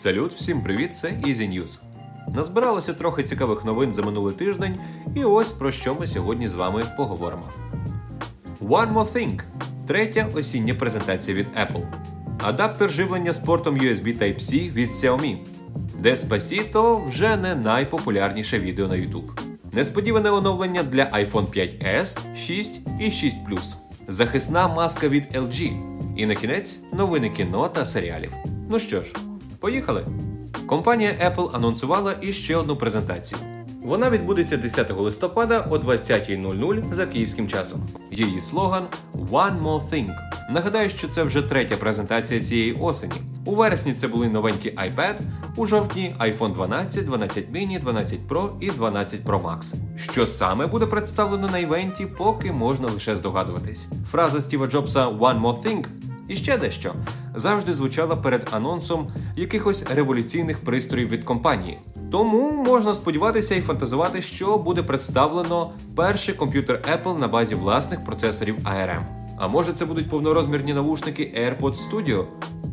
Салют, всім привіт, це Easy News. Назбиралося трохи цікавих новин за минулий тиждень, і ось про що ми сьогодні з вами поговоримо. One More Thing – третя осіння презентація від Apple. Адаптер живлення з портом USB Type-C від Xiaomi. Despacito – вже не найпопулярніше відео на YouTube. Несподіване оновлення для iPhone 5s, 6 і 6 Plus. Захисна маска від LG. І на кінець новини кіно та серіалів. Ну що ж, поїхали! Компанія Apple анонсувала іще одну презентацію. Вона відбудеться 10 листопада о 20:00 за київським часом. Її слоган «One more thing». Нагадаю, що це вже третя презентація цієї осені. У вересні це були новенькі iPad, у жовтні iPhone 12, 12 Mini, 12 Pro і 12 Pro Max. Що саме буде представлено на івенті, поки можна лише здогадуватись. Фраза Стіва Джобса «One more thing» і ще дещо завжди звучала перед анонсом якихось революційних пристроїв від компанії. Тому можна сподіватися і фантазувати, що буде представлено перший комп'ютер Apple на базі власних процесорів ARM. А може це будуть повнорозмірні навушники AirPods Studio?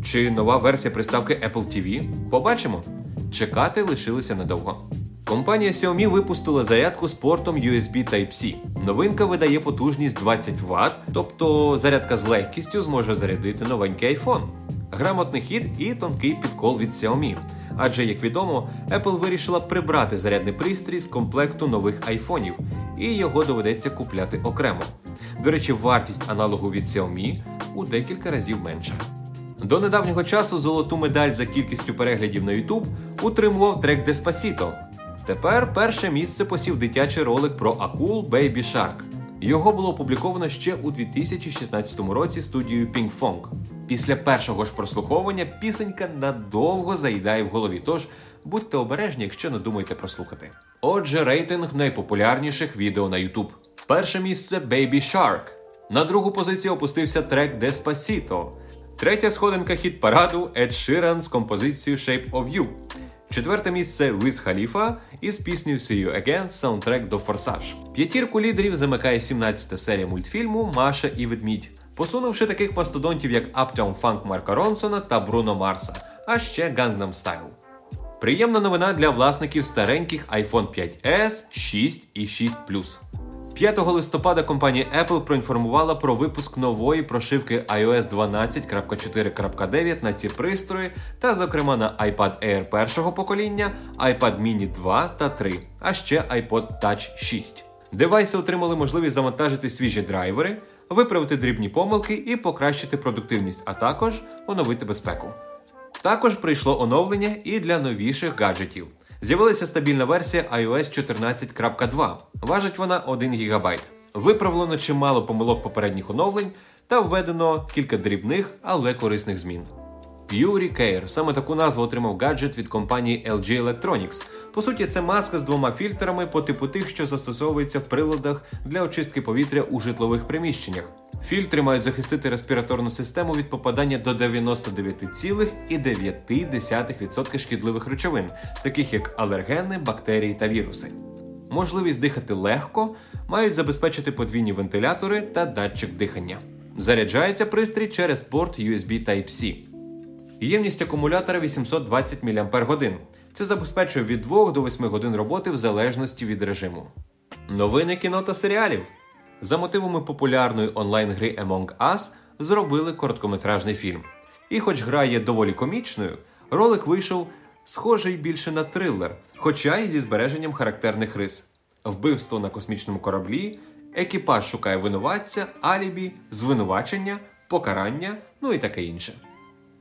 Чи нова версія приставки Apple TV? Побачимо. Чекати лишилося недовго. Компанія Xiaomi випустила зарядку з портом USB Type-C. Новинка видає потужність 20 Вт, тобто зарядка з легкістю зможе зарядити новенький iPhone. Грамотний хід і тонкий підкол від Xiaomi. Адже, як відомо, Apple вирішила прибрати зарядний пристрій з комплекту нових айфонів, і його доведеться купляти окремо. До речі, вартість аналогу від Xiaomi у декілька разів менша. До недавнього часу золоту медаль за кількістю переглядів на YouTube утримував трек Despacito. Тепер перше місце посів дитячий ролик про акул Baby Shark. Його було опубліковано ще у 2016 році студією Pinkfong. Після першого ж прослуховування пісенька надовго заїдає в голові, тож будьте обережні, якщо не думаєте прослухати. Отже, рейтинг найпопулярніших відео на YouTube. Перше місце – Baby Shark. На другу позицію опустився трек Despacito. Третя сходинка хіт-параду – Ed Sheeran з композицією Shape of You. Четверте місце – Wiz Khalifa із піснею See You Again, саундтрек до «Форсаж». П'ятірку лідерів замикає 17-та серія мультфільму «Маша і Ведмідь», посунувши таких мастодонтів, як Uptown Funk Марка Ронсона та Бруно Марса, а ще Gangnam Style. Приємна новина для власників стареньких iPhone 5s, 6 і 6 Plus. 5 листопада компанія Apple проінформувала про випуск нової прошивки iOS 12.4.9 на ці пристрої та, зокрема, на iPad Air першого покоління, iPad Mini 2 та 3, а ще iPod Touch 6. Девайси отримали можливість завантажити свіжі драйвери, виправити дрібні помилки і покращити продуктивність, а також оновити безпеку. Також прийшло оновлення і для новіших гаджетів. З'явилася стабільна версія iOS 14.2, важить вона 1 ГБ. Виправлено чимало помилок попередніх оновлень та введено кілька дрібних, але корисних змін. PureCare – саме таку назву отримав гаджет від компанії LG Electronics. По суті, це маска з двома фільтрами по типу тих, що застосовується в приладах для очистки повітря у житлових приміщеннях. Фільтри мають захистити респіраторну систему від попадання до 99,9% шкідливих речовин, таких як алергени, бактерії та віруси. Можливість дихати легко мають забезпечити подвійні вентилятори та датчик дихання. Заряджається пристрій через порт USB Type-C. Ємність акумулятора 820 мАч. Це забезпечує від 2 до 8 годин роботи в залежності від режиму. Новини кіно та серіалів. За мотивами популярної онлайн-гри Among Us зробили короткометражний фільм. І хоч гра є доволі комічною, ролик вийшов схожий більше на трилер, хоча й зі збереженням характерних рис. Вбивство на космічному кораблі, екіпаж шукає винуватця, алібі, звинувачення, покарання, ну і таке інше.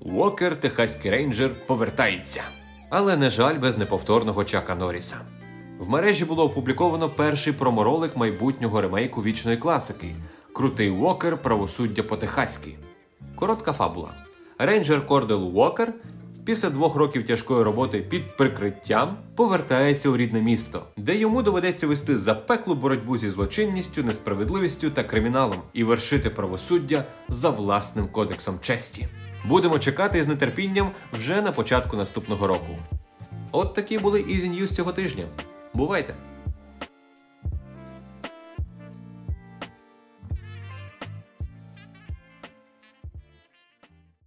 Вокер, техаський рейнджер, повертається. Але, на жаль, без неповторного Чака Норріса. В мережі було опубліковано перший проморолик майбутнього ремейку вічної класики «Крутий Вокер. Правосуддя по-техаськи». Коротка фабула. Рейнджер Кордел Вокер після 2 років тяжкої роботи під прикриттям повертається у рідне місто, де йому доведеться вести запеклу боротьбу зі злочинністю, несправедливістю та криміналом і вершити правосуддя за власним кодексом честі. Будемо чекати з нетерпінням вже на початку наступного року. От такі були Easy News цього тижня. Бувайте!